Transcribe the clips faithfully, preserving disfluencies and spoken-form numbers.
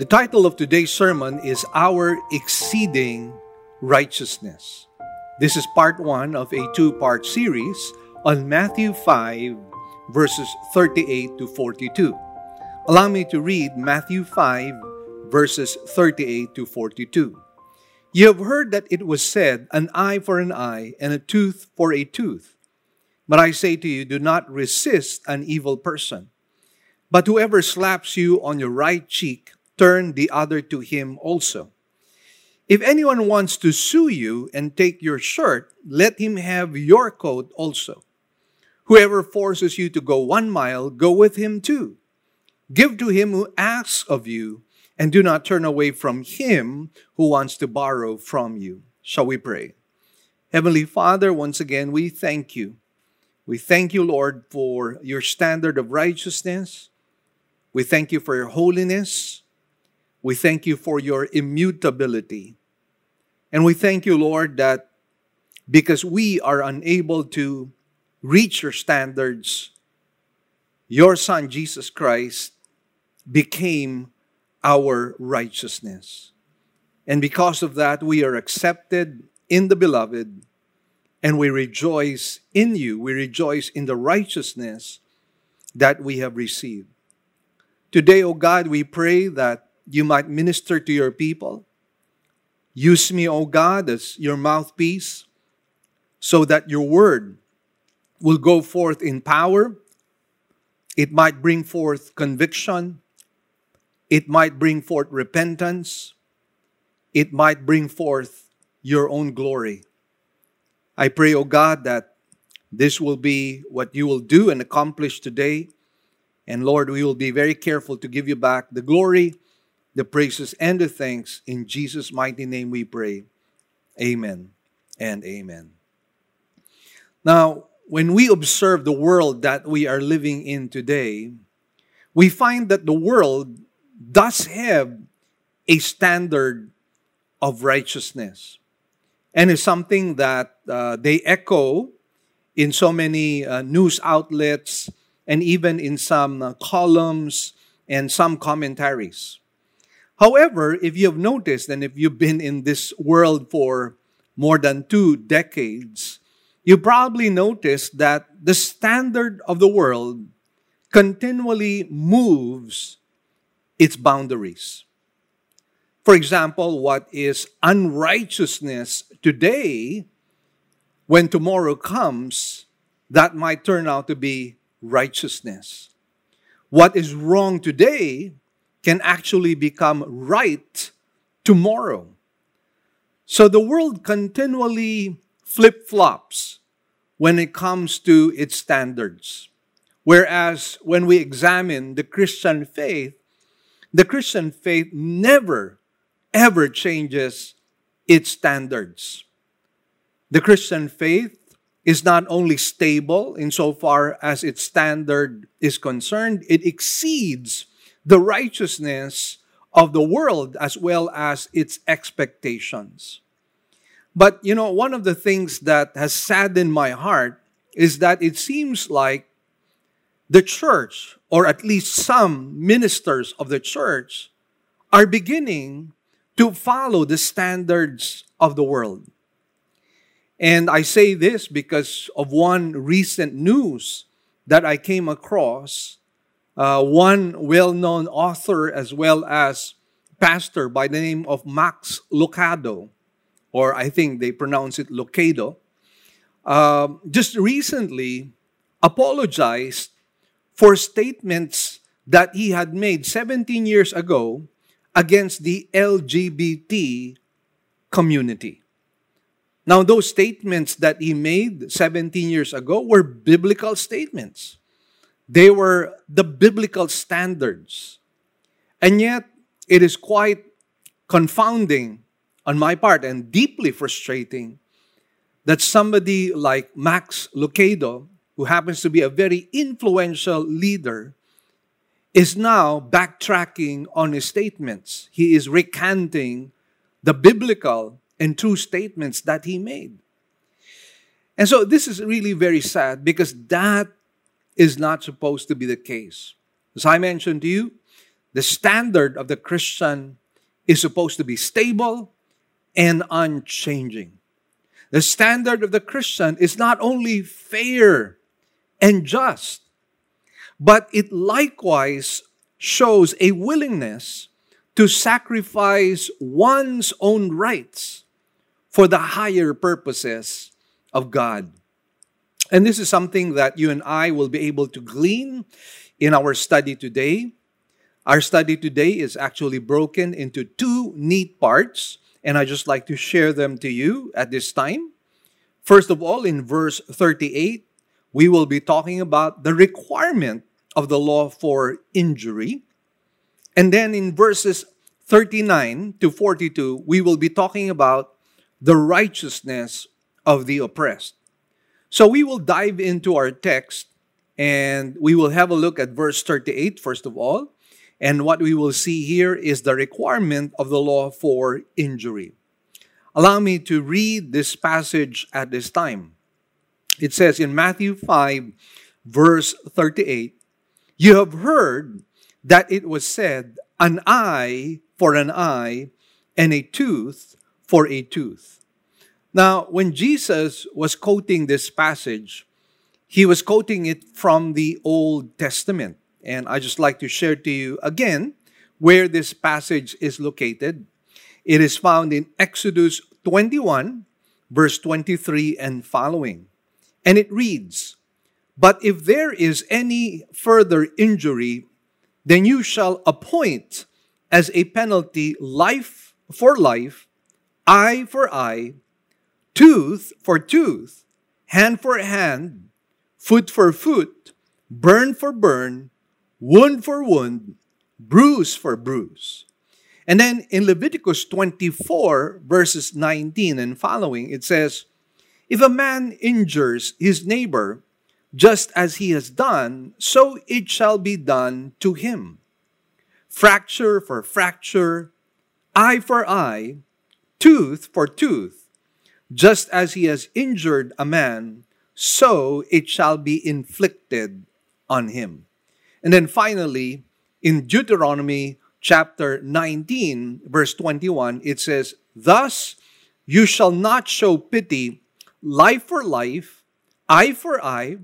The title of today's sermon is Our Exceeding Righteousness. This is part one of a two-part series on Matthew five, verses thirty-eight to forty-two. Allow me to read Matthew five, verses thirty-eight to forty-two. You have heard that it was said, an eye for an eye and a tooth for a tooth. But I say to you, do not resist an evil person. But whoever slaps you on your right cheek, turn the other to him also. If anyone wants to sue you and take your shirt, let him have your coat also. Whoever forces you to go one mile, go with him too. Give to him who asks of you, and do not turn away from him who wants to borrow from you. Shall we pray? Heavenly Father, once again, we thank you. We thank you, Lord, for your standard of righteousness. We thank you for your holiness. We thank you for your immutability. And we thank you, Lord, that because we are unable to reach your standards, your Son, Jesus Christ, became our righteousness. And because of that, we are accepted in the Beloved, and we rejoice in you. We rejoice in the righteousness that we have received. Today, O God, we pray that you might minister to your people. Use me, O God, as your mouthpiece, so that your word will go forth in power. It might bring forth conviction. It might bring forth repentance. It might bring forth your own glory. I pray, O God, that this will be what you will do and accomplish today. And Lord, we will be very careful to give you back the glory, the praises, and the thanks. In Jesus' mighty name we pray. Amen and amen. Now, when we observe the world that we are living in today, we find that the world does have a standard of righteousness. And it's something that uh, they echo in so many uh, news outlets and even in some uh, columns and some commentaries. However, if you have noticed, and if you've been in this world for more than two decades, you probably noticed that the standard of the world continually moves its boundaries. For example, what is unrighteousness today, when tomorrow comes, that might turn out to be righteousness. What is wrong today can actually become right tomorrow. So the world continually flip-flops when it comes to its standards. Whereas when we examine the Christian faith, the Christian faith never, ever changes its standards. The Christian faith is not only stable insofar as its standard is concerned, it exceeds the righteousness of the world as well as its expectations. But, you know, one of the things that has saddened my heart is that it seems like the church, or at least some ministers of the church, are beginning to follow the standards of the world. And I say this because of one recent news that I came across. Uh, one well-known author as well as pastor by the name of Max Lucado, or I think they pronounce it Lucado, uh, just recently apologized for statements that he had made seventeen years ago against the L G B T community. Now, those statements that he made seventeen years ago were biblical statements. They were the biblical standards. And yet, it is quite confounding on my part and deeply frustrating that somebody like Max Lucado, who happens to be a very influential leader, is now backtracking on his statements. He is recanting the biblical and true statements that he made. And so this is really very sad, because that is not supposed to be the case. As I mentioned to you, The standard of the Christian is supposed to be stable and unchanging. The standard of the Christian is not only fair and just, but it likewise shows a willingness to sacrifice one's own rights for the higher purposes of God. And this is something that you and I will be able to glean in our study today. Our study today is actually broken into two neat parts, and I'd just like to share them to you at this time. First of all, in verse thirty-eight, we will be talking about the requirement of the law for injury. And then in verses thirty-nine to forty-two, we will be talking about the righteousness of the oppressed. So we will dive into our text, and we will have a look at verse thirty-eight, first of all. And what we will see here is the requirement of the law for injury. Allow me to read this passage at this time. It says in Matthew five, verse thirty-eight, "You have heard that it was said, an eye for an eye, and a tooth for a tooth." Now, when Jesus was quoting this passage, he was quoting it from the Old Testament. And I just like to share to you again where this passage is located. It is found in Exodus twenty-one, verse twenty-three and following. And it reads, "But if there is any further injury, then you shall appoint as a penalty life for life, eye for eye, tooth for tooth, hand for hand, foot for foot, burn for burn, wound for wound, bruise for bruise." And then in Leviticus twenty-four, verses nineteen and following, it says, "If a man injures his neighbor, just as he has done, so it shall be done to him. Fracture for fracture, eye for eye, tooth for tooth. Just as he has injured a man, so it shall be inflicted on him." And then finally, in Deuteronomy chapter nineteen, verse twenty-one, it says, "Thus you shall not show pity, life for life, eye for eye,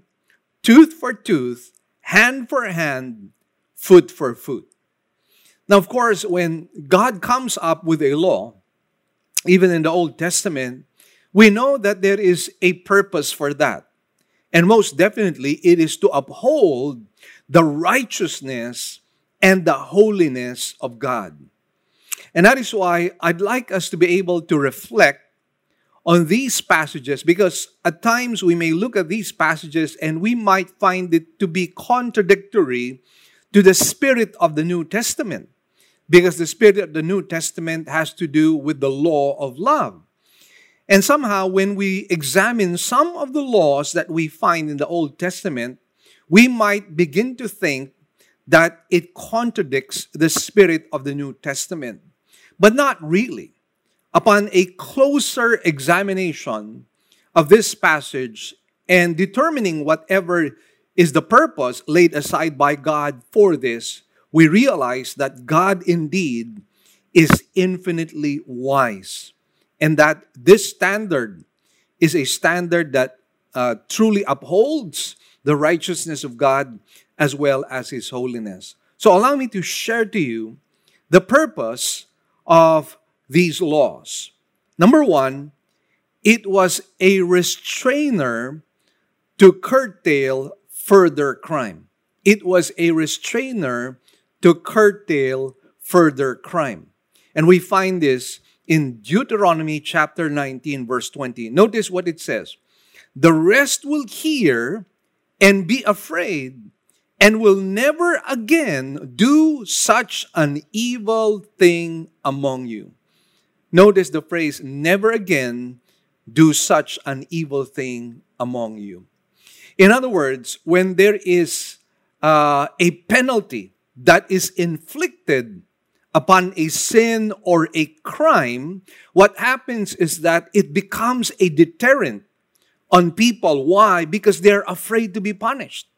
tooth for tooth, hand for hand, foot for foot." Now, of course, when God comes up with a law, even in the Old Testament, we know that there is a purpose for that. And most definitely, it is to uphold the righteousness and the holiness of God. And that is why I'd like us to be able to reflect on these passages, because at times we may look at these passages and we might find it to be contradictory to the spirit of the New Testament, because the spirit of the New Testament has to do with the law of love. And somehow when we examine some of the laws that we find in the Old Testament, we might begin to think that it contradicts the spirit of the New Testament. But not really. Upon a closer examination of this passage and determining whatever is the purpose laid aside by God for this, we realize that God indeed is infinitely wise, and that this standard is a standard that uh, truly upholds the righteousness of God as well as His holiness. So allow me to share to you the purpose of these laws. Number one, it was a restrainer to curtail further crime. It was a restrainer to curtail further crime. And we find this in Deuteronomy chapter nineteen, verse twenty. Notice what it says. "The rest will hear and be afraid, and will never again do such an evil thing among you." Notice the phrase, "never again do such an evil thing among you." In other words, when there is uh, a penalty that is inflicted upon a sin or a crime, what happens is that it becomes a deterrent on people. Why? Because they're afraid to be punished.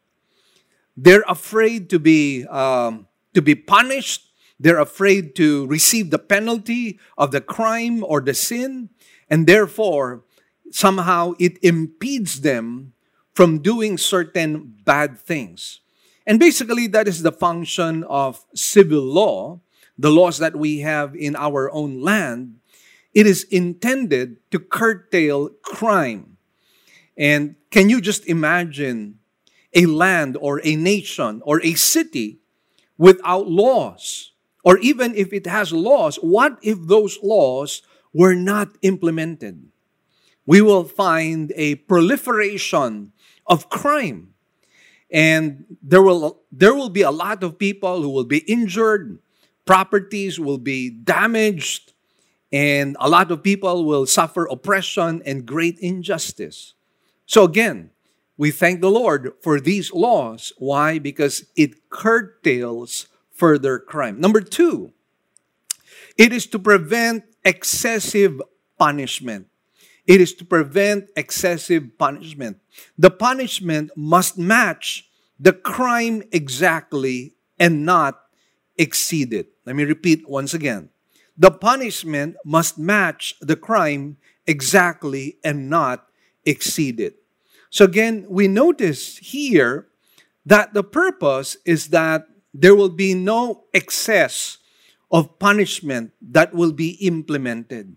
They're afraid to be um, to be punished. They're afraid to receive the penalty of the crime or the sin. And therefore, somehow it impedes them from doing certain bad things. And basically, that is the function of civil law, the laws that we have in our own land. It is intended to curtail crime. And can you just imagine a land or a nation or a city without laws? Or even if it has laws, what if those laws were not implemented? We will find a proliferation of crime. And there will, there will be a lot of people who will be injured, properties will be damaged, and a lot of people will suffer oppression and great injustice. So again, we thank the Lord for these laws. Why? Because it curtails further crime. Number two, it is to prevent excessive punishment. It is to prevent excessive punishment. The punishment must match the crime exactly and not exceed it. Let me repeat once again. The punishment must match the crime exactly and not exceed it. So again, we notice here that the purpose is that there will be no excess of punishment that will be implemented.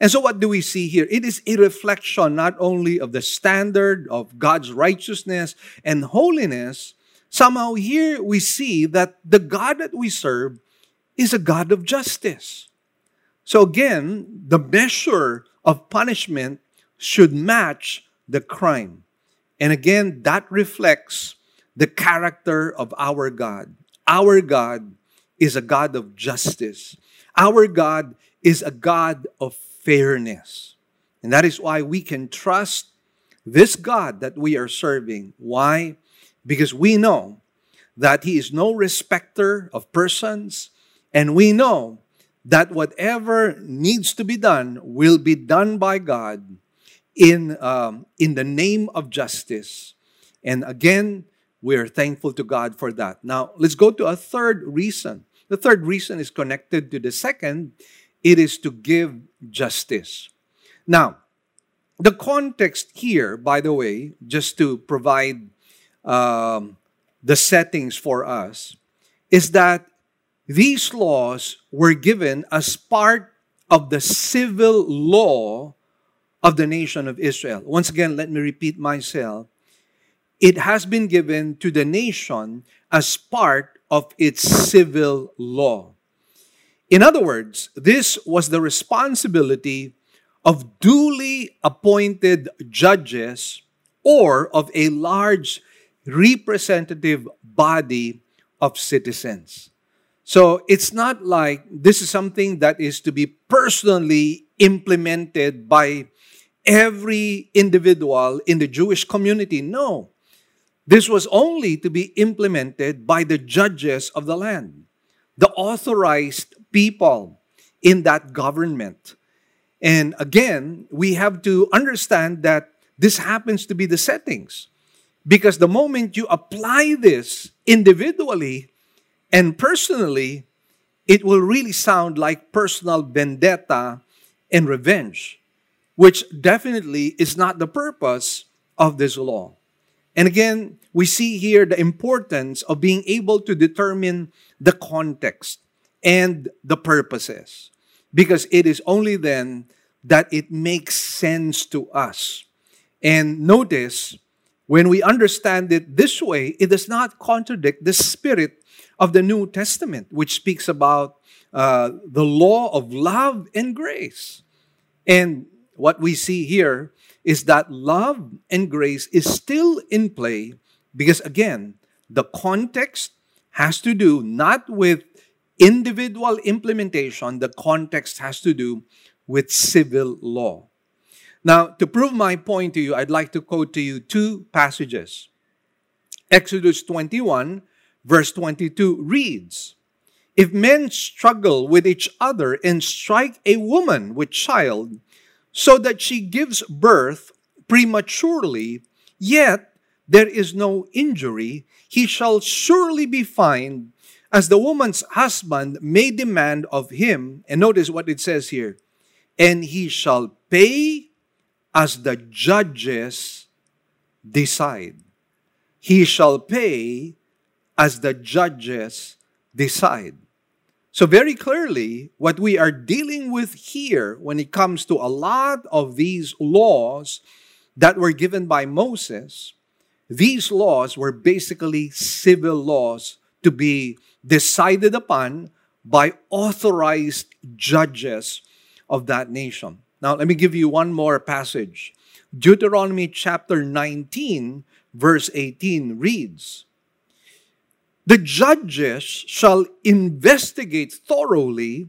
And so what do we see here? It is a reflection not only of the standard of God's righteousness and holiness. Somehow here we see that the God that we serve is a God of justice. So again, the measure of punishment should match the crime. And again, that reflects the character of our God. Our God is a God of justice. Our God is a God of fairness. And that is why we can trust this God that we are serving. Why? Because we know that He is no respecter of persons, and we know that whatever needs to be done will be done by God in, um, in the name of justice. And again, we are thankful to God for that. Now, let's go to a third reason. The third reason is connected to the second. It is to give justice. Now, the context here, by the way, just to provide um, the settings for us, is that these laws were given as part of the civil law of the nation of Israel. Once again, let me repeat myself. It has been given to the nation as part of its civil law. In other words, this was the responsibility of duly appointed judges or of a large representative body of citizens. So it's not like this is something that is to be personally implemented by every individual in the Jewish community. No, this was only to be implemented by the judges of the land, the authorized people in that government. And again, we have to understand that this happens to be the settings, because the moment you apply this individually and personally, it will really sound like personal vendetta and revenge, which definitely is not the purpose of this law. And again, we see here the importance of being able to determine the context and the purposes, because it is only then that it makes sense to us. And notice, when we understand it this way, it does not contradict the spirit of the New Testament, which speaks about uh, the law of love and grace. And what we see here is that love and grace is still in play, because again, the context has to do not with individual implementation. The context has to do with civil law. Now, to prove my point to you, I'd like to quote to you two passages. Exodus twenty-one, verse twenty-two reads, "If men struggle with each other and strike a woman with child, so that she gives birth prematurely, yet there is no injury, he shall surely be fined as the woman's husband made demand of him. And notice what it says here. And he shall pay as the judges decide. He shall pay as the judges decide. So very clearly, what we are dealing with here when it comes to a lot of these laws that were given by Moses, these laws were basically civil laws to be decided upon by authorized judges of that nation. Now, let me give you one more passage. Deuteronomy chapter nineteen, verse eighteen reads, "The judges shall investigate thoroughly,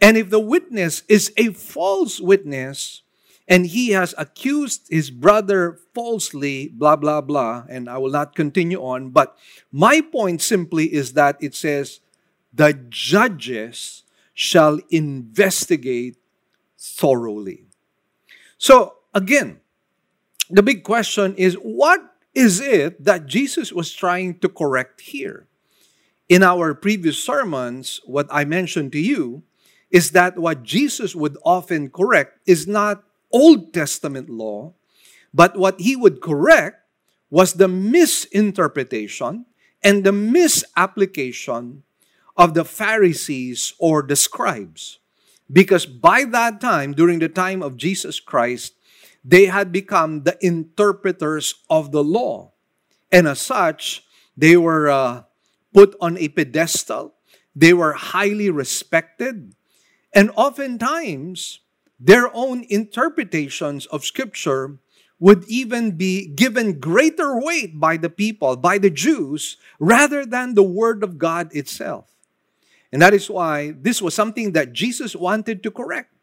and if the witness is a false witness, and he has accused his brother falsely," blah, blah, blah, and I will not continue on. But my point simply is that it says, the judges shall investigate thoroughly. So again, the big question is, what is it that Jesus was trying to correct here? In our previous sermons, what I mentioned to you is that what Jesus would often correct is not Old Testament law, but what he would correct was the misinterpretation and the misapplication of the Pharisees or the scribes. Because by that time, during the time of Jesus Christ, they had become the interpreters of the law. And as such, they were uh, put on a pedestal. They were highly respected. And oftentimes, their own interpretations of Scripture would even be given greater weight by the people, by the Jews, rather than the Word of God itself. And that is why this was something that Jesus wanted to correct.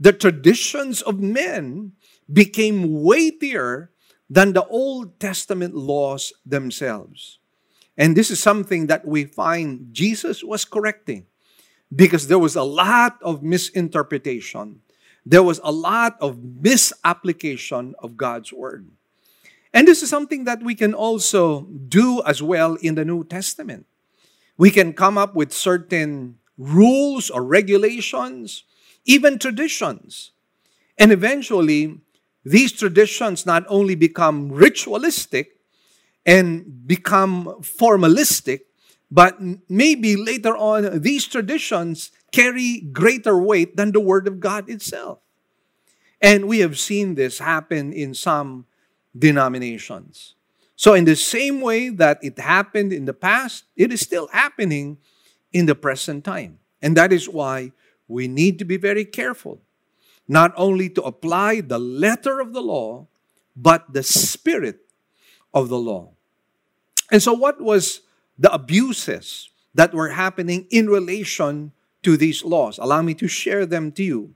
The traditions of men became weightier than the Old Testament laws themselves. And this is something that we find Jesus was correcting, because there was a lot of misinterpretation. There was a lot of misapplication of God's word. And this is something that we can also do as well in the New Testament. We can come up with certain rules or regulations, even traditions. And eventually, these traditions not only become ritualistic and become formalistic, but maybe later on, these traditions carry greater weight than the Word of God itself. And we have seen this happen in some denominations. So in the same way that it happened in the past, it is still happening in the present time. And that is why we need to be very careful, not only to apply the letter of the law, but the spirit of the law. And so what was the abuses that were happening in relation to these laws? Allow me to share them to you.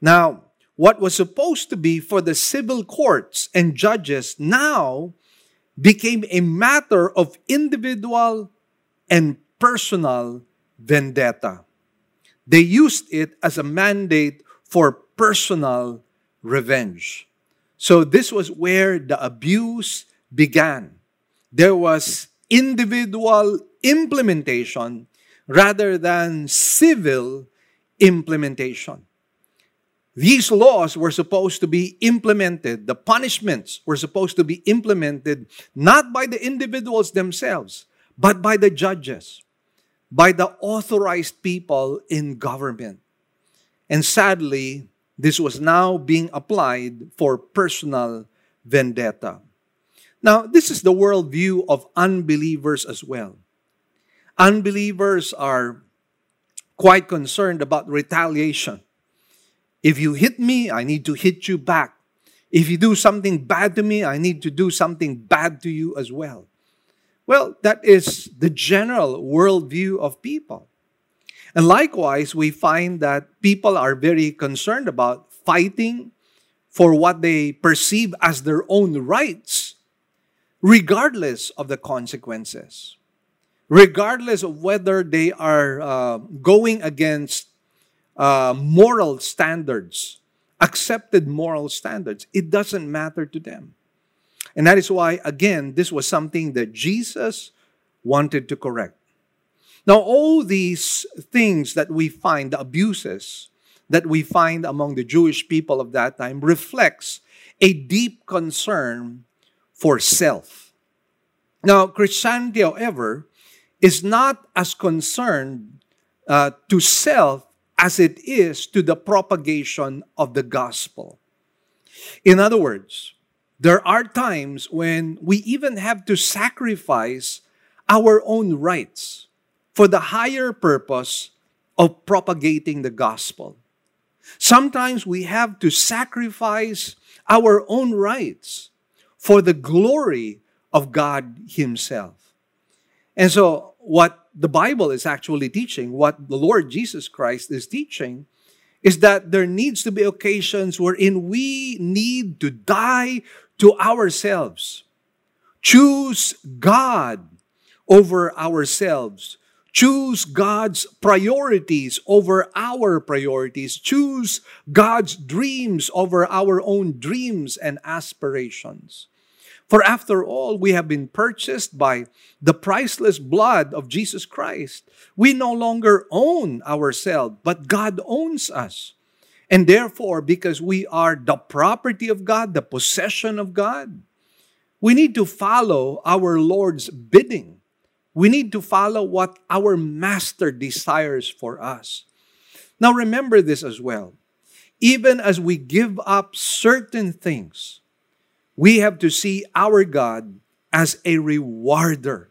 Now, what was supposed to be for the civil courts and judges now became a matter of individual and personal vendetta. They used it as a mandate for personal revenge. So this was where the abuse began. There was individual implementation rather than civil implementation. These laws were supposed to be implemented. The punishments were supposed to be implemented not by the individuals themselves, but by the judges, by the authorized people in government. And sadly, this was now being applied for personal vendetta. Now, this is the worldview of unbelievers as well. Unbelievers are quite concerned about retaliation. If you hit me, I need to hit you back. If you do something bad to me, I need to do something bad to you as well. Well, that is the general worldview of people. And likewise, we find that people are very concerned about fighting for what they perceive as their own rights, regardless of the consequences, regardless of whether they are uh, going against uh, moral standards, accepted moral standards. It doesn't matter to them. And that is why, again, this was something that Jesus wanted to correct. Now, all these things that we find, the abuses that we find among the Jewish people of that time, reflects a deep concern for self. Now, Christianity, however, is not as concerned uh, to self as it is to the propagation of the gospel. In other words, there are times when we even have to sacrifice our own rights for the higher purpose of propagating the gospel. Sometimes we have to sacrifice our own rights for the glory of God Himself. And so what the Bible is actually teaching, what the Lord Jesus Christ is teaching, is that there needs to be occasions wherein we need to die to ourselves. Choose God over ourselves. Choose God's priorities over our priorities. Choose God's dreams over our own dreams and aspirations. For after all, we have been purchased by the priceless blood of Jesus Christ. We no longer own ourselves, but God owns us. And therefore, because we are the property of God, the possession of God, we need to follow our Lord's bidding. We need to follow what our Master desires for us. Now remember this as well. Even as we give up certain things, we have to see our God as a rewarder.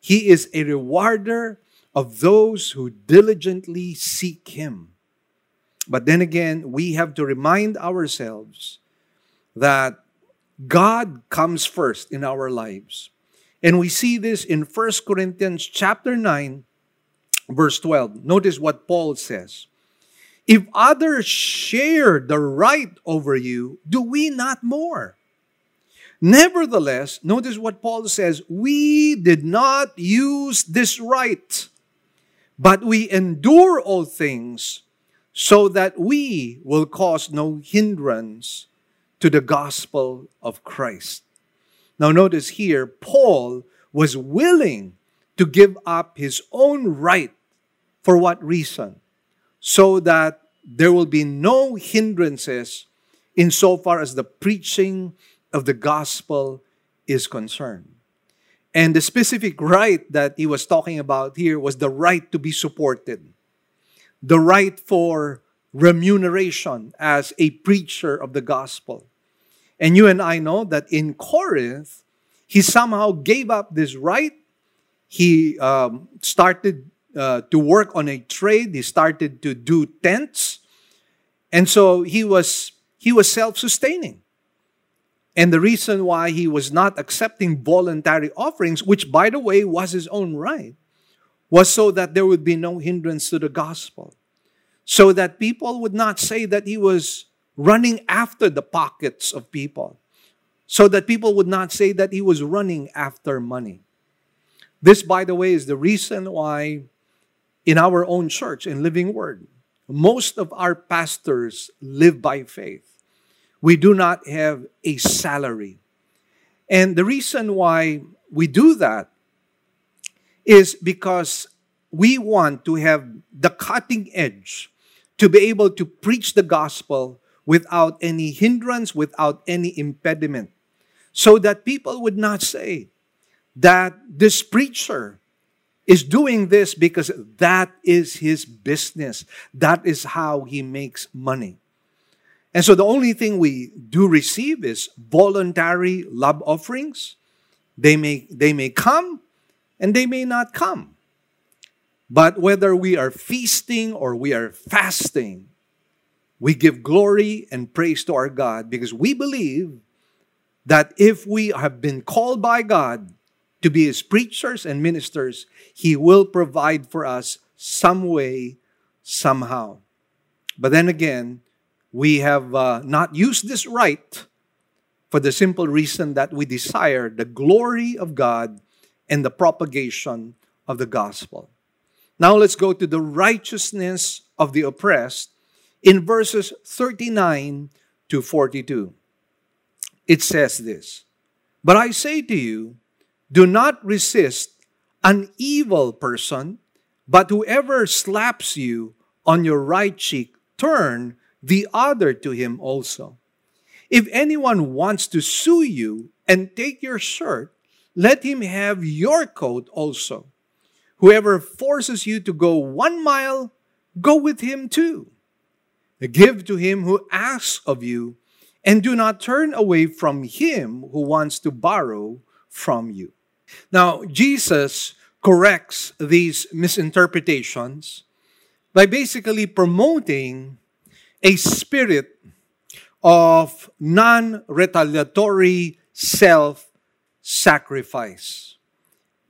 He is a rewarder of those who diligently seek Him. But then again, we have to remind ourselves that God comes first in our lives. And we see this in First Corinthians chapter nine, verse twelve. Notice what Paul says. If others share the right over you, do we not more? Nevertheless, notice what Paul says. We did not use this right, but we endure all things so that we will cause no hindrance to the gospel of Christ. Now notice here, Paul was willing to give up his own right. For what reason? So that there will be no hindrances insofar as the preaching of the gospel is concerned. And the specific right that he was talking about here was the right to be supported, the right for remuneration as a preacher of the gospel. And you and I know that in Corinth, he somehow gave up this right. He um, started uh, to work on a trade. He started to do tents. And so he was, he was self-sustaining. And the reason why he was not accepting voluntary offerings, which by the way was his own right, was so that there would be no hindrance to the gospel. So that people would not say that he was running after the pockets of people, so that people would not say that he was running after money. This, by the way, is the reason why in our own church, in Living Word, most of our pastors live by faith. We do not have a salary. And the reason why we do that is because we want to have the cutting edge to be able to preach the gospel without any hindrance, without any impediment, so that people would not say that this preacher is doing this because that is his business. That is how he makes money. And so the only thing we do receive is voluntary love offerings. They may, they may come and they may not come. But whether we are feasting or we are fasting, we give glory and praise to our God because we believe that if we have been called by God to be His preachers and ministers, He will provide for us some way, somehow. But then again, we have uh, not used this right for the simple reason that we desire the glory of God and the propagation of the gospel. Now let's go to the righteousness of the oppressed. In verses thirty-nine to forty-two, it says this, "But I say to you, do not resist an evil person, But whoever slaps you on your right cheek, turn the other to him also. If anyone wants to sue you and take your shirt, let him have your coat also. Whoever forces you to go one mile, go with him too. Give to him who asks of you, and do not turn away from him who wants to borrow from you. Now, Jesus corrects these misinterpretations by basically promoting a spirit of non-retaliatory self-sacrifice.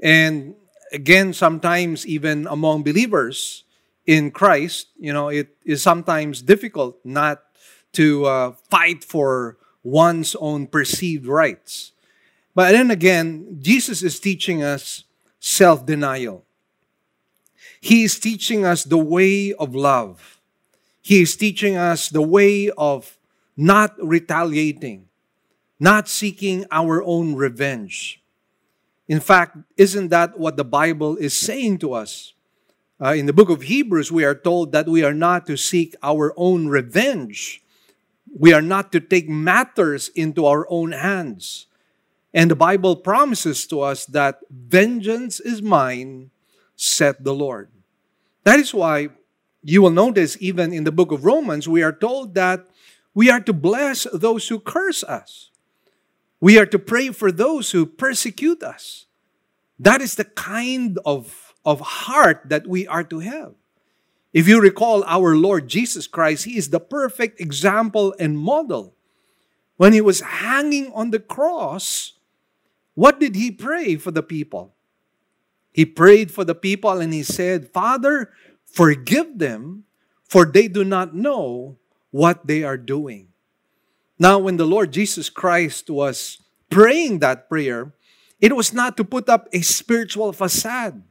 And again, sometimes even among believers in Christ, you know, it is sometimes difficult not to uh, fight for one's own perceived rights. But then again, Jesus is teaching us self-denial. He is teaching us the way of love. He is teaching us the way of not retaliating, not seeking our own revenge. In fact, isn't that what the Bible is saying to us? Uh, in the book of Hebrews, we are told that we are not to seek our own revenge. We are not to take matters into our own hands. And the Bible promises to us that vengeance is mine, saith the Lord. That is why you will notice even in the book of Romans, we are told that we are to bless those who curse us. We are to pray for those who persecute us. That is the kind of, of heart that we are to have. If you recall our Lord Jesus Christ, He is the perfect example and model. When He was hanging on the cross, what did He pray for the people? He prayed for the people and He said, "Father, forgive them, for they do not know what they are doing." Now, when the Lord Jesus Christ was praying that prayer, it was not to put up a spiritual facade.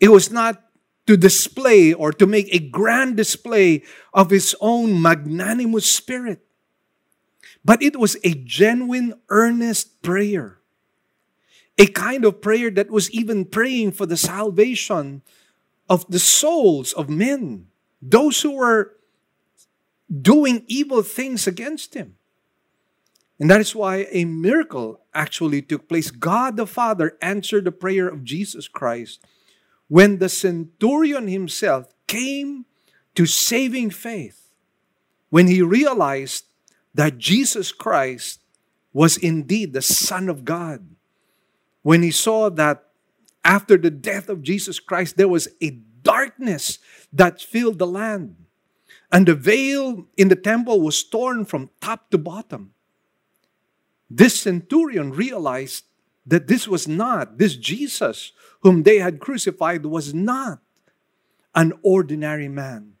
It was not to display or to make a grand display of His own magnanimous spirit. But it was a genuine, earnest prayer. A kind of prayer that was even praying for the salvation of the souls of men, those who were doing evil things against Him. And that is why a miracle actually took place. God the Father answered the prayer of Jesus Christ when the centurion himself came to saving faith, when he realized that Jesus Christ was indeed the Son of God. When he saw that after the death of Jesus Christ, there was a darkness that filled the land, and the veil in the temple was torn from top to bottom. This centurion realized that this was not, this Jesus whom they had crucified was not an ordinary man.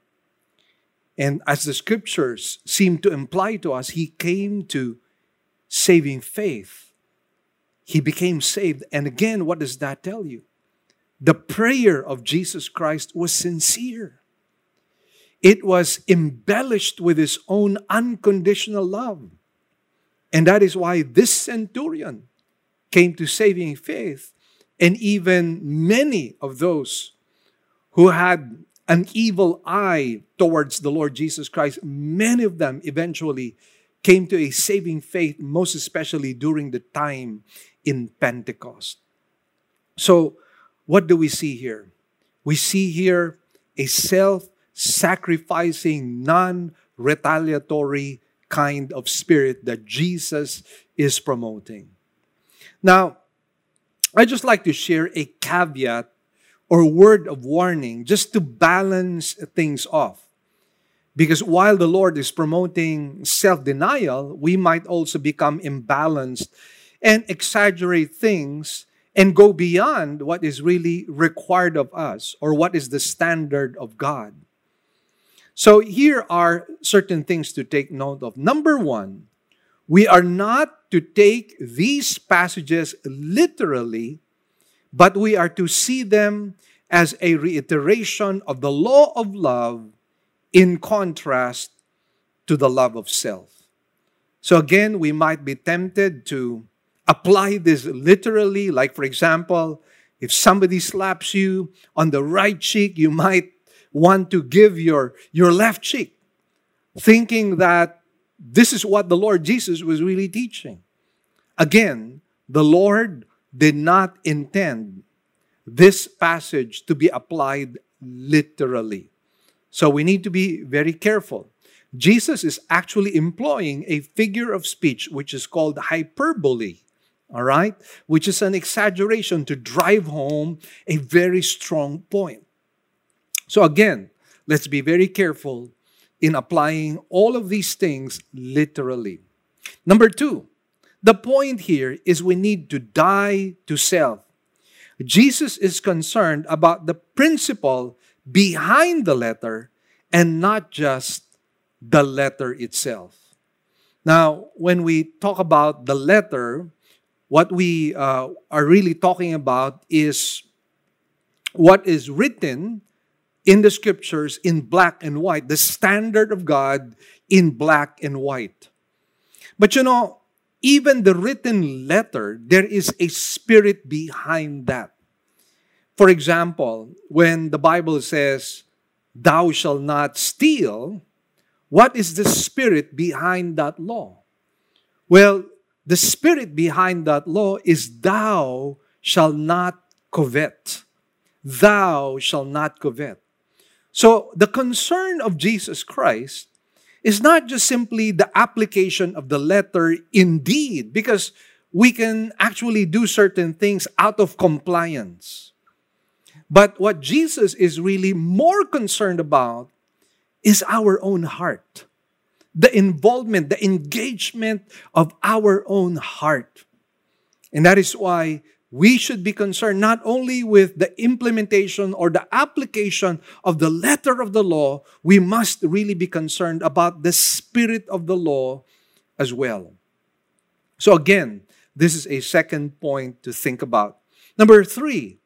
And as the scriptures seem to imply to us, he came to saving faith. He became saved. And again, what does that tell you? The prayer of Jesus Christ was sincere. It was embellished with His own unconditional love. And that is why this centurion came to saving faith, and even many of those who had an evil eye towards the Lord Jesus Christ, many of them eventually came to a saving faith, most especially during the time in Pentecost. So, what do we see here? We see here a self sacrificing, non-retaliatory kind of spirit that Jesus is promoting. Now, I just like to share a caveat or word of warning just to balance things off. Because while the Lord is promoting self-denial, we might also become imbalanced and exaggerate things and go beyond what is really required of us or what is the standard of God. So here are certain things to take note of. Number one, we are not to take these passages literally, but we are to see them as a reiteration of the law of love in contrast to the love of self. So again, we might be tempted to apply this literally, like for example, If somebody slaps you on the right cheek, you might want to give your, your left cheek, thinking that this is what the Lord Jesus was really teaching. Again, the Lord did not intend this passage to be applied literally. So we need to be very careful. Jesus is actually employing a figure of speech which is called hyperbole, all right? Which is an exaggeration to drive home a very strong point. So again, let's be very careful in applying all of these things literally. Number two, the point here is we need to die to self. Jesus is concerned about the principle behind the letter and not just the letter itself. Now, when we talk about the letter, what we uh, are really talking about is what is written in the scriptures in black and white, the standard of God in black and white. But you know, even the written letter, there is a spirit behind that. For example, when the Bible says, "Thou shalt not steal," what is the spirit behind that law? Well, the spirit behind that law is thou shalt not covet. Thou shalt not covet. So the concern of Jesus Christ is not just simply the application of the letter indeed, because we can actually do certain things out of compliance. But what Jesus is really more concerned about is our own heart. The involvement, the engagement of our own heart. And that is why we should be concerned not only with the implementation or the application of the letter of the law, we must really be concerned about the spirit of the law as well. So again, this is a second point to think about. Number three,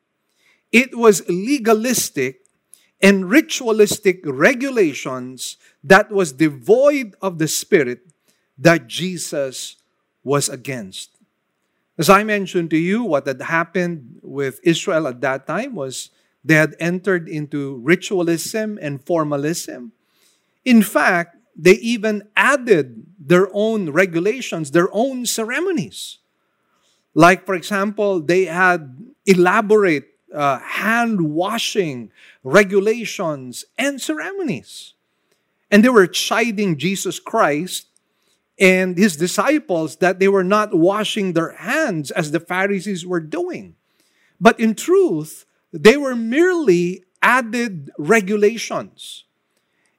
it was legalistic and ritualistic regulations that was devoid of the Spirit that Jesus was against. As I mentioned to you, what had happened with Israel at that time was they had entered into ritualism and formalism. In fact, they even added their own regulations, their own ceremonies. Like, for example, they had elaborate Uh, hand-washing regulations and ceremonies. And they were chiding Jesus Christ and his disciples that they were not washing their hands as the Pharisees were doing. But in truth, they were merely added regulations.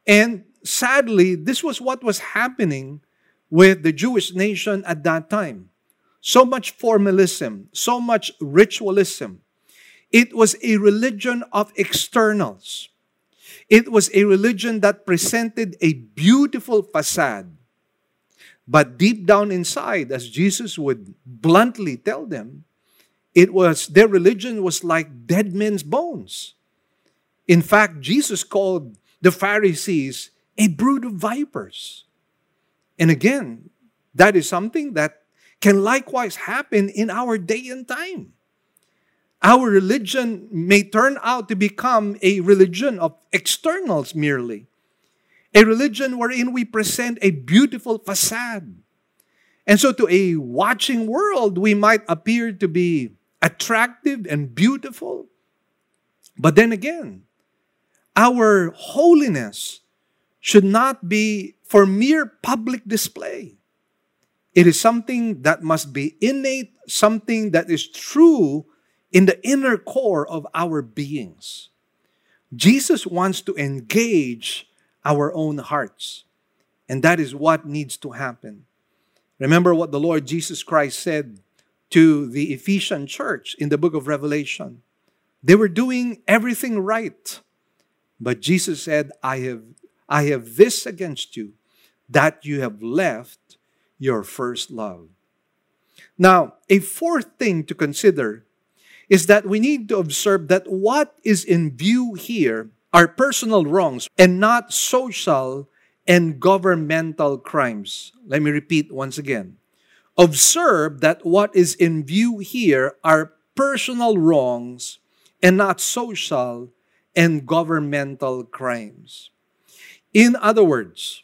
And sadly, this was what was happening with the Jewish nation at that time. So much formalism, so much ritualism. It was a religion of externals. It was a religion that presented a beautiful facade. But deep down inside, as Jesus would bluntly tell them, it was their religion was like dead men's bones. In fact, Jesus called the Pharisees a brood of vipers. And again, that is something that can likewise happen in our day and time. Our religion may turn out to become a religion of externals merely. A religion wherein we present a beautiful facade. And so to a watching world, we might appear to be attractive and beautiful. But then again, our holiness should not be for mere public display. It is something that must be innate, something that is true in the inner core of our beings. Jesus wants to engage our own hearts. And that is what needs to happen. Remember what the Lord Jesus Christ said to the Ephesian church in the book of Revelation. They were doing everything right. But Jesus said, I have, I have this against you, that you have left your first love. Now, a fourth thing to consider is that we need to observe that what is in view here are personal wrongs and not social and governmental crimes. Let me repeat once again. Observe that what is in view here are personal wrongs and not social and governmental crimes. In other words,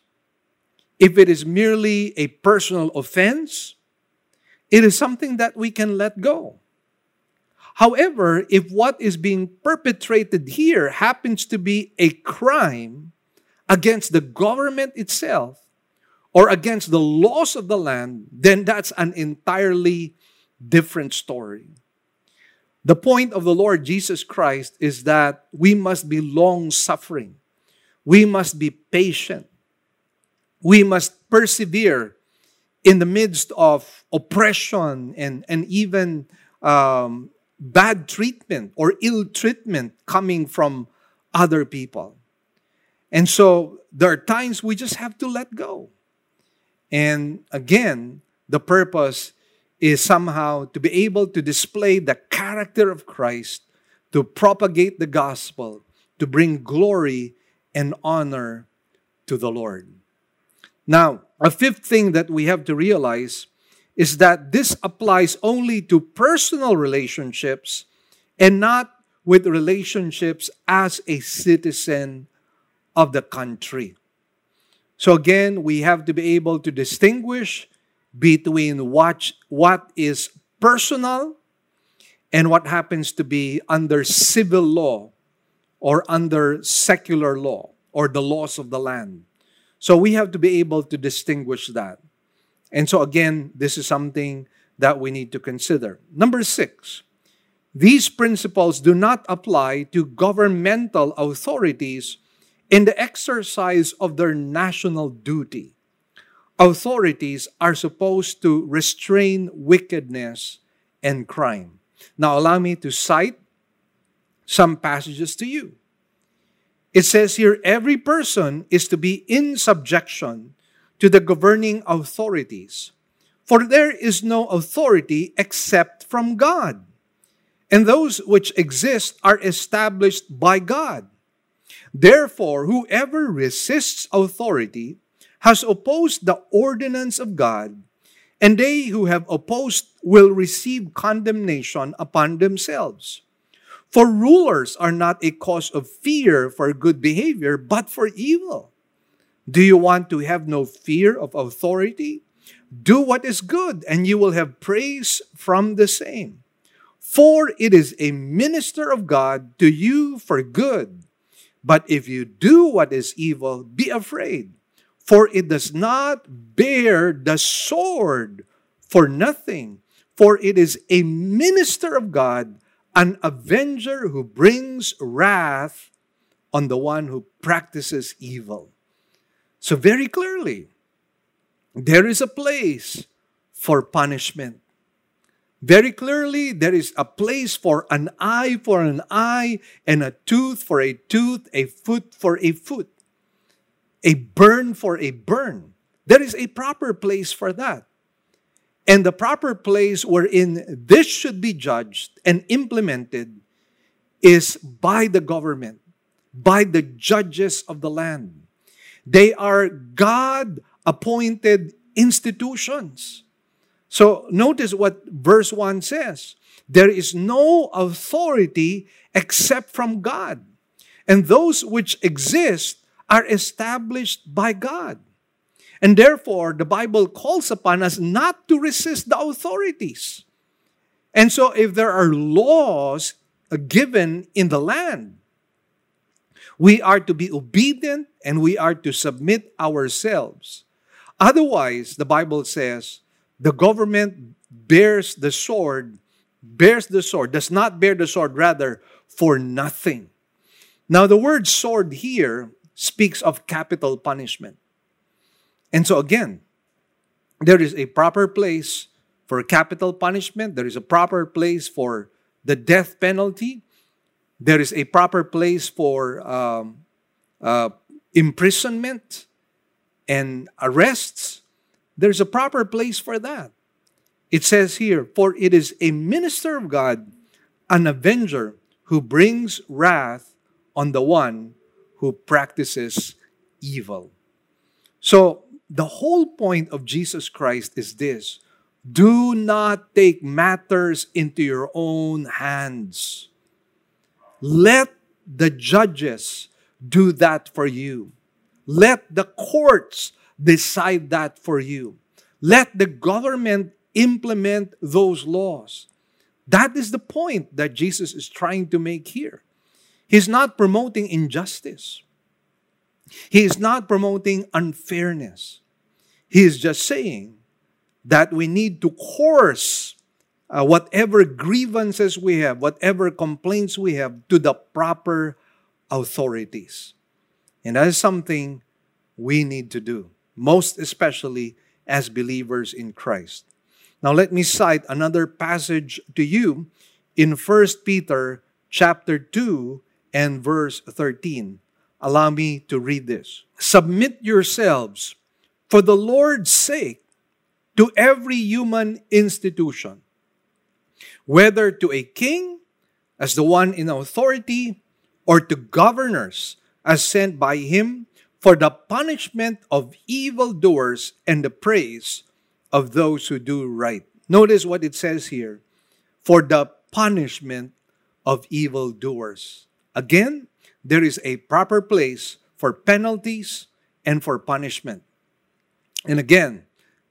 if it is merely a personal offense, it is something that we can let go. However, if what is being perpetrated here happens to be a crime against the government itself or against the laws of the land, then that's an entirely different story. The point of the Lord Jesus Christ is that we must be long-suffering. We must be patient. We must persevere in the midst of oppression and, and even um, bad treatment or ill treatment coming from other people. And so there are times we just have to let go. And again, the purpose is somehow to be able to display the character of Christ, to propagate the gospel, to bring glory and honor to the Lord. Now, a fifth thing that we have to realize is that this applies only to personal relationships and not with relationships as a citizen of the country. So again, we have to be able to distinguish between what, what is personal and what happens to be under civil law or under secular law or the laws of the land. So we have to be able to distinguish that. And so again, this is something that we need to consider. Number six, these principles do not apply to governmental authorities in the exercise of their national duty. Authorities are supposed to restrain wickedness and crime. Now allow me to cite some passages to you. It says here, every person is to be in subjection to the governing authorities, for there is no authority except from God, and those which exist are established by God. Therefore, whoever resists authority has opposed the ordinance of God, and they who have opposed will receive condemnation upon themselves. For rulers are not a cause of fear for good behavior, but for evil. Do you want to have no fear of authority? Do what is good, and you will have praise from the same. For it is a minister of God to you for good. But if you do what is evil, be afraid, for it does not bear the sword for nothing. For it is a minister of God, an avenger who brings wrath on the one who practices evil. So very clearly, there is a place for punishment. Very clearly, there is a place for an eye for an eye, and a tooth for a tooth, a foot for a foot, a burn for a burn. There is a proper place for that. And the proper place wherein this should be judged and implemented is by the government, by the judges of the land. They are God-appointed institutions. So notice what verse one says. There is no authority except from God, and those which exist are established by God. And therefore, the Bible calls upon us not to resist the authorities. And so if there are laws given in the land, we are to be obedient and we are to submit ourselves. Otherwise, the Bible says, the government bears the sword, bears the sword, does not bear the sword, rather, for nothing. Now, the word sword here speaks of capital punishment. And so again, there is a proper place for capital punishment. There is a proper place for the death penalty. There is a proper place for um, uh, imprisonment and arrests. There's a proper place for that. It says here, for it is a minister of God, an avenger who brings wrath on the one who practices evil. So the whole point of Jesus Christ is this: Do not take matters into your own hands. Let the judges do that for you. Let the courts decide that for you. Let the government implement those laws. That is the point that Jesus is trying to make here. He's not promoting injustice. He is not promoting unfairness. He is just saying that we need to course uh, whatever grievances we have, whatever complaints we have, to the proper authorities. And that is something we need to do, most especially as believers in Christ. Now let me cite another passage to you in First Peter chapter two and verse thirteen. Allow me to read this. Submit yourselves for the Lord's sake to every human institution, whether to a king as the one in authority, or to governors as sent by him for the punishment of evildoers and the praise of those who do right. Notice what it says here. For the punishment of evildoers. Again, there is a proper place for penalties and for punishment. And again,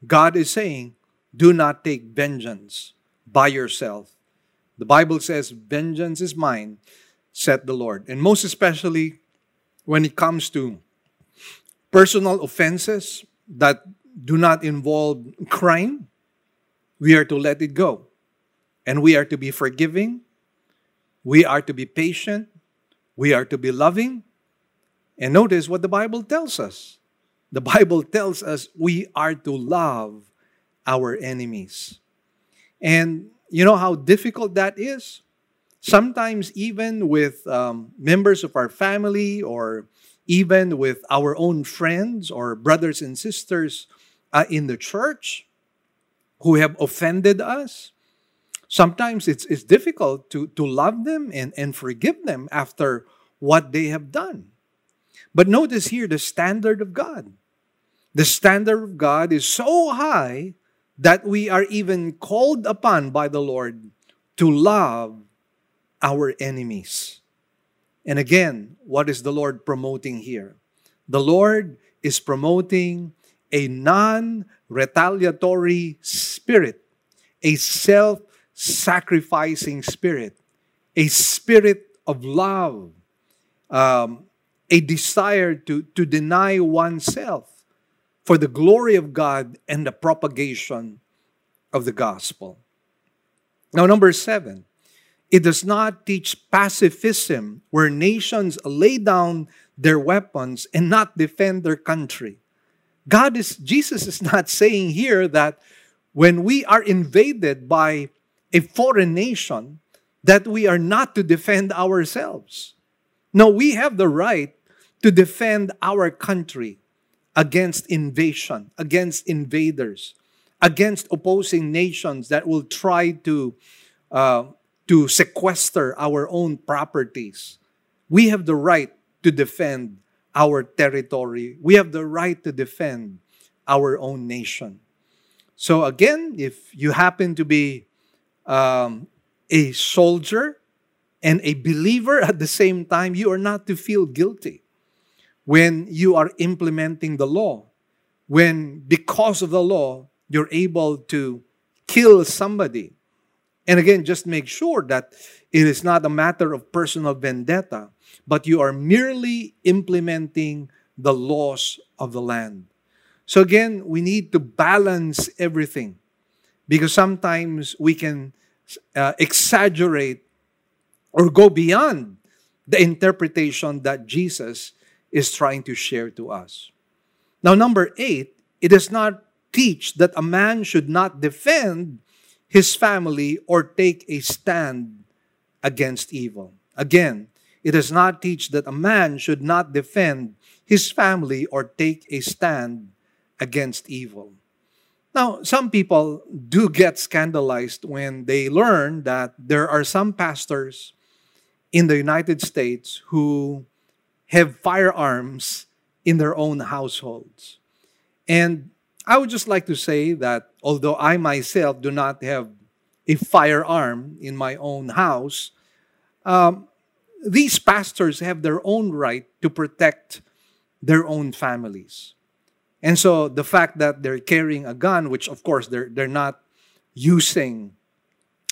God is saying, do not take vengeance by yourself. The Bible says, vengeance is mine, said the Lord. And most especially when it comes to personal offenses that do not involve crime, we are to let it go. And we are to be forgiving. We are to be patient. We are to be loving. And notice what the Bible tells us. The Bible tells us we are to love our enemies. And you know how difficult that is? Sometimes even with um, members of our family, or even with our own friends or brothers and sisters uh, in the church who have offended us. Sometimes it's, it's difficult to, to love them and, and forgive them after what they have done. But notice here the standard of God. The standard of God is so high that we are even called upon by the Lord to love our enemies. And again, what is the Lord promoting here? The Lord is promoting a non-retaliatory spirit, a self-sacrificing spirit, a spirit of love, um, a desire to, to deny oneself for the glory of God and the propagation of the gospel. Now, number seven. It does not teach pacifism, where nations lay down their weapons and not defend their country. God is, Jesus is not saying here that when we are invaded by a foreign nation, that we are not to defend ourselves. No, we have the right to defend our country against invasion, against invaders, against opposing nations that will try to uh, to sequester our own properties. We have the right to defend our territory. We have the right to defend our own nation. So again, if you happen to be um, a soldier and a believer at the same time, you are not to feel guilty when you are implementing the law, when because of the law, you're able to kill somebody. And again, just make sure that it is not a matter of personal vendetta, but you are merely implementing the laws of the land. So again, we need to balance everything, because sometimes we can uh, exaggerate or go beyond the interpretation that Jesus is trying to share to us. Now, number eight, it does not teach that a man should not defend his family or take a stand against evil. Again, it does not teach that a man should not defend his family or take a stand against evil. Now, some people do get scandalized when they learn that there are some pastors in the United States who have firearms in their own households. And I would just like to say that although I myself do not have a firearm in my own house, um, these pastors have their own right to protect their own families. And so the fact that they're carrying a gun, which of course they're, they're not using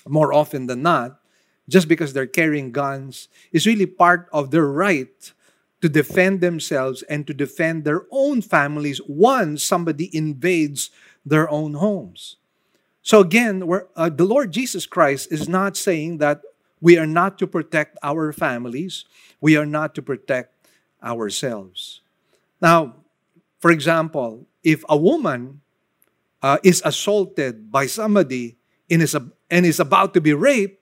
more often than not, just because they're carrying guns, is really part of their right to defend themselves and to defend their own families once somebody invades their own homes. So again, we're, uh, the Lord Jesus Christ is not saying that we are not to protect our families. We are not to protect ourselves. Now, for example, if a woman uh, is assaulted by somebody and is, ab- and is about to be raped,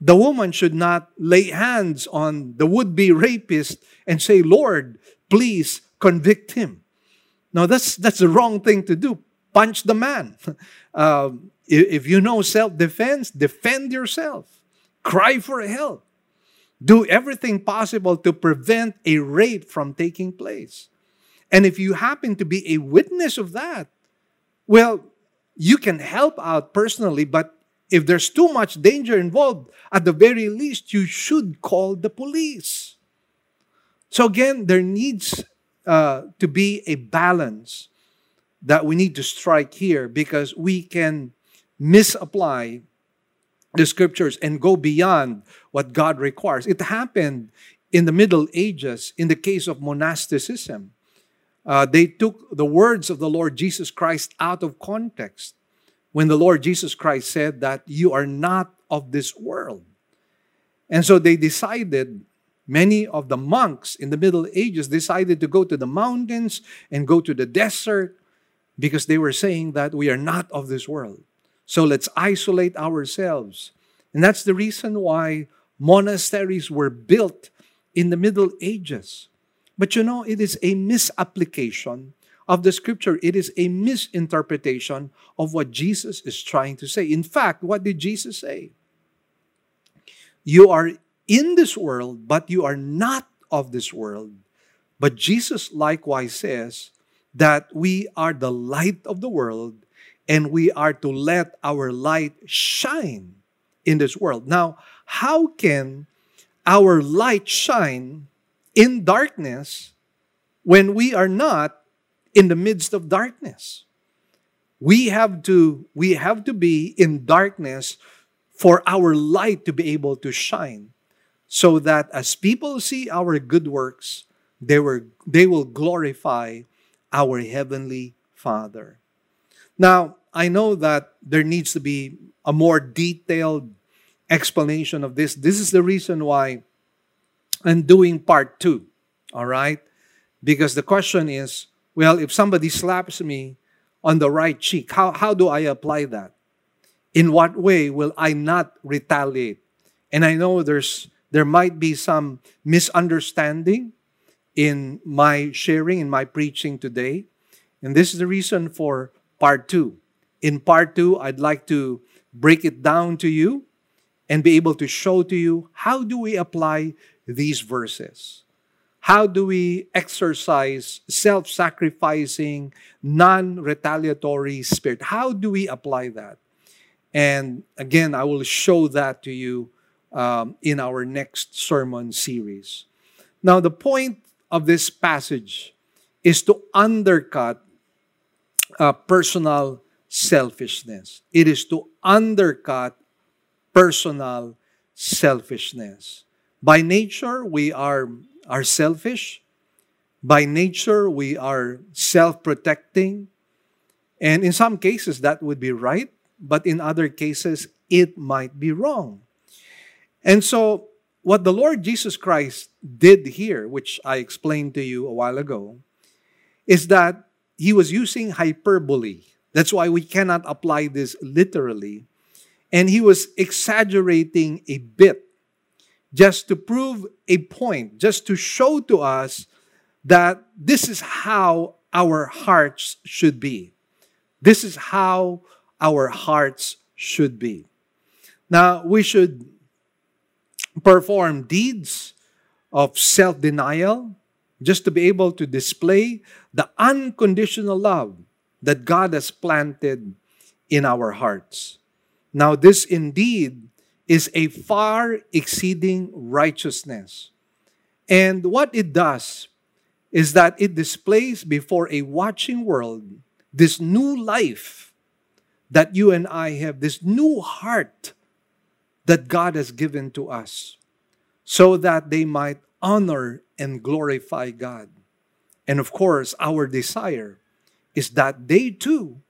the woman should not lay hands on the would-be rapist and say, "Lord, please convict him." No, that's, that's the wrong thing to do. Punch the man. Uh, if you know self-defense, defend yourself. Cry for help. Do everything possible to prevent a rape from taking place. And if you happen to be a witness of that, well, you can help out personally, but if there's too much danger involved, at the very least, you should call the police. So again, there needs uh, to be a balance that we need to strike here, because we can misapply the scriptures and go beyond what God requires. It happened in the Middle Ages in the case of monasticism. Uh, they took the words of the Lord Jesus Christ out of context when the Lord Jesus Christ said that you are not of this world. And so they decided, many of the monks in the Middle Ages decided to go to the mountains and go to the desert because they were saying that we are not of this world. So let's isolate ourselves. And that's the reason why monasteries were built in the Middle Ages. But you know, it is a misapplication of the scripture. It is a misinterpretation of what Jesus is trying to say. In fact, what did Jesus say? You are in this world, but you are not of this world. But Jesus likewise says that we are the light of the world, and we are to let our light shine in this world. Now, how can our light shine in darkness when we are not in the midst of darkness? We have to, we have to be in darkness for our light to be able to shine, so that as people see our good works, they were, they will glorify our Heavenly Father. Now, I know that there needs to be a more detailed explanation of this. This is the reason why I'm doing part two, all right? Because the question is, well, if somebody slaps me on the right cheek, how, how do I apply that? In what way will I not retaliate? And I know there's there might be some misunderstanding in my sharing, in my preaching today. And this is the reason for part two. In part two, I'd like to break it down to you and be able to show to you, how do we apply these verses? How do we exercise self-sacrificing, non-retaliatory spirit? How do we apply that? And again, I will show that to you um, in our next sermon series. Now, the point of this passage is to undercut uh, personal selfishness. It is to undercut personal selfishness. By nature, we are are selfish. By nature, we are self-protecting. And in some cases, that would be right. But in other cases, it might be wrong. And so, what the Lord Jesus Christ did here, which I explained to you a while ago, is that He was using hyperbole. That's why we cannot apply this literally. And He was exaggerating a bit, just to prove a point, just to show to us that this is how our hearts should be. This is how our hearts should be. Now, we should perform deeds of self-denial just to be able to display the unconditional love that God has planted in our hearts. Now this indeed is a far exceeding righteousness. And what it does is that it displays before a watching world this new life that you and I have, this new heart that God has given to us, so that they might honor and glorify God. And of course, our desire is that they too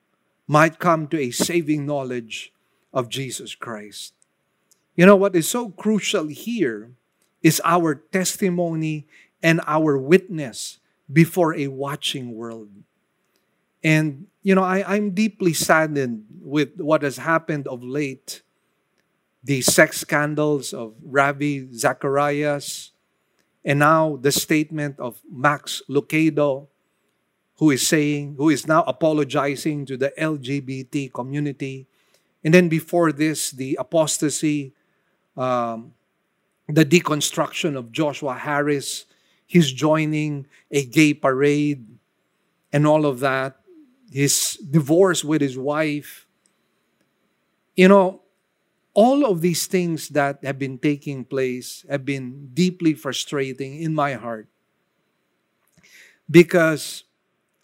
might come to a saving knowledge of Jesus Christ. You know, what is so crucial here is our testimony and our witness before a watching world. And, you know, I, I'm deeply saddened with what has happened of late. The sex scandals of Ravi Zacharias, and now the statement of Max Lucado, who is saying, who is now apologizing to the L G B T community. And then before this, the apostasy, um, the deconstruction of Joshua Harris, his joining a gay parade, and all of that, his divorce with his wife. You know, all of these things that have been taking place have been deeply frustrating in my heart. Because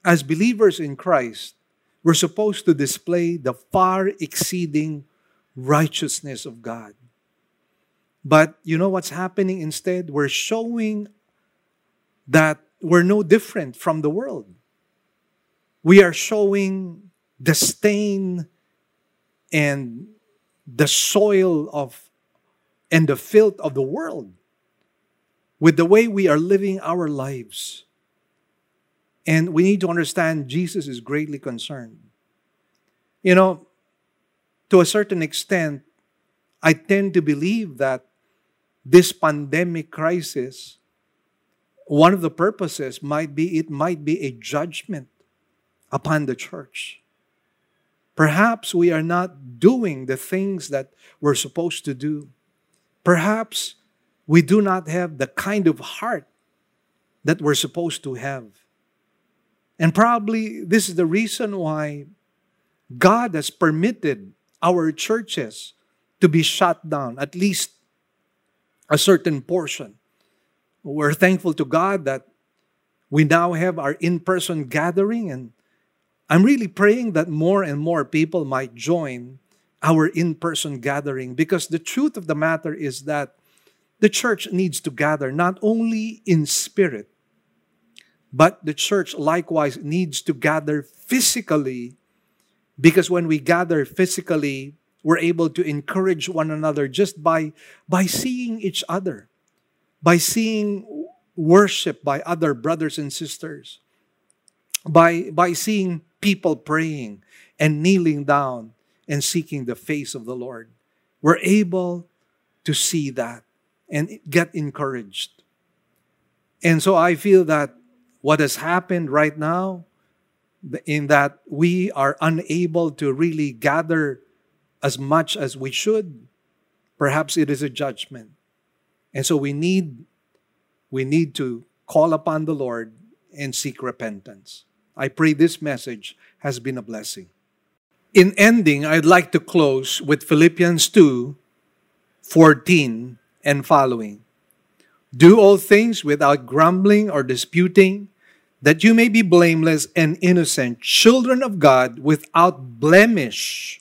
as believers in Christ, we're supposed to display the far exceeding righteousness of God. But you know what's happening instead? We're showing that we're no different from the world. We are showing the stain and the soil of and the filth of the world with the way we are living our lives. And we need to understand Jesus is greatly concerned. You know, to a certain extent, I tend to believe that this pandemic crisis, one of the purposes might be, it might be a judgment upon the church. Perhaps we are not doing the things that we're supposed to do. Perhaps we do not have the kind of heart that we're supposed to have. And probably this is the reason why God has permitted our churches to be shut down, at least a certain portion. We're thankful to God that we now have our in-person gathering, and I'm really praying that more and more people might join our in-person gathering, because the truth of the matter is that the church needs to gather not only in spirit, but the church likewise needs to gather physically, because when we gather physically, we're able to encourage one another just by, by seeing each other, by seeing worship by other brothers and sisters, by, by seeing people praying and kneeling down and seeking the face of the Lord. We're able to see that and get encouraged. And so I feel that what has happened right now, in that we are unable to really gather as much as we should, perhaps it is a judgment. And so we need, we need to call upon the Lord and seek repentance. I pray this message has been a blessing. In ending, I'd like to close with Philippians two fourteen and following. Do all things without grumbling or disputing, that you may be blameless and innocent, children of God, without blemish,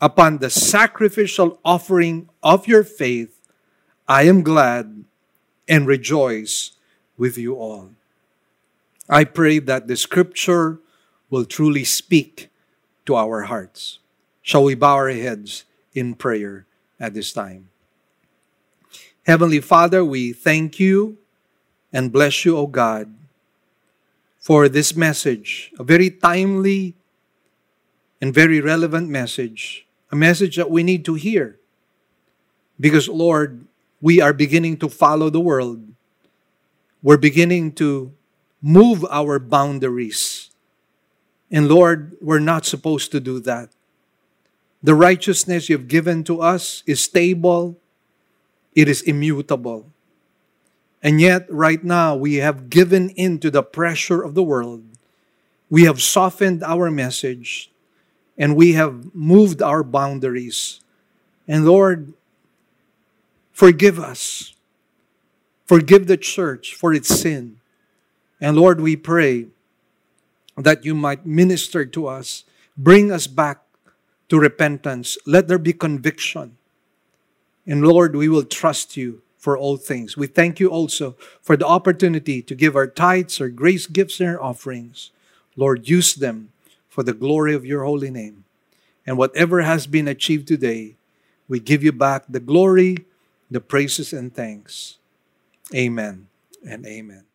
upon the sacrificial offering of your faith, I am glad and rejoice with you all. I pray that the scripture will truly speak to our hearts. Shall we bow our heads in prayer at this time? Heavenly Father, we thank you and bless you, O God, for this message, a very timely and very relevant message, a message that we need to hear. Because, Lord, we are beginning to follow the world. We're beginning to move our boundaries. And, Lord, we're not supposed to do that. The righteousness you've given to us is stable. It is immutable. And yet, right now, we have given in to the pressure of the world. We have softened our message, and we have moved our boundaries. And, Lord, forgive us. Forgive the church for its sin. And Lord, we pray that you might minister to us. Bring us back to repentance. Let there be conviction. And Lord, we will trust you for all things. We thank you also for the opportunity to give our tithes, our grace gifts, and our offerings. Lord, use them for the glory of your holy name. And whatever has been achieved today, we give you back the glory, the praises and thanks. Amen and amen.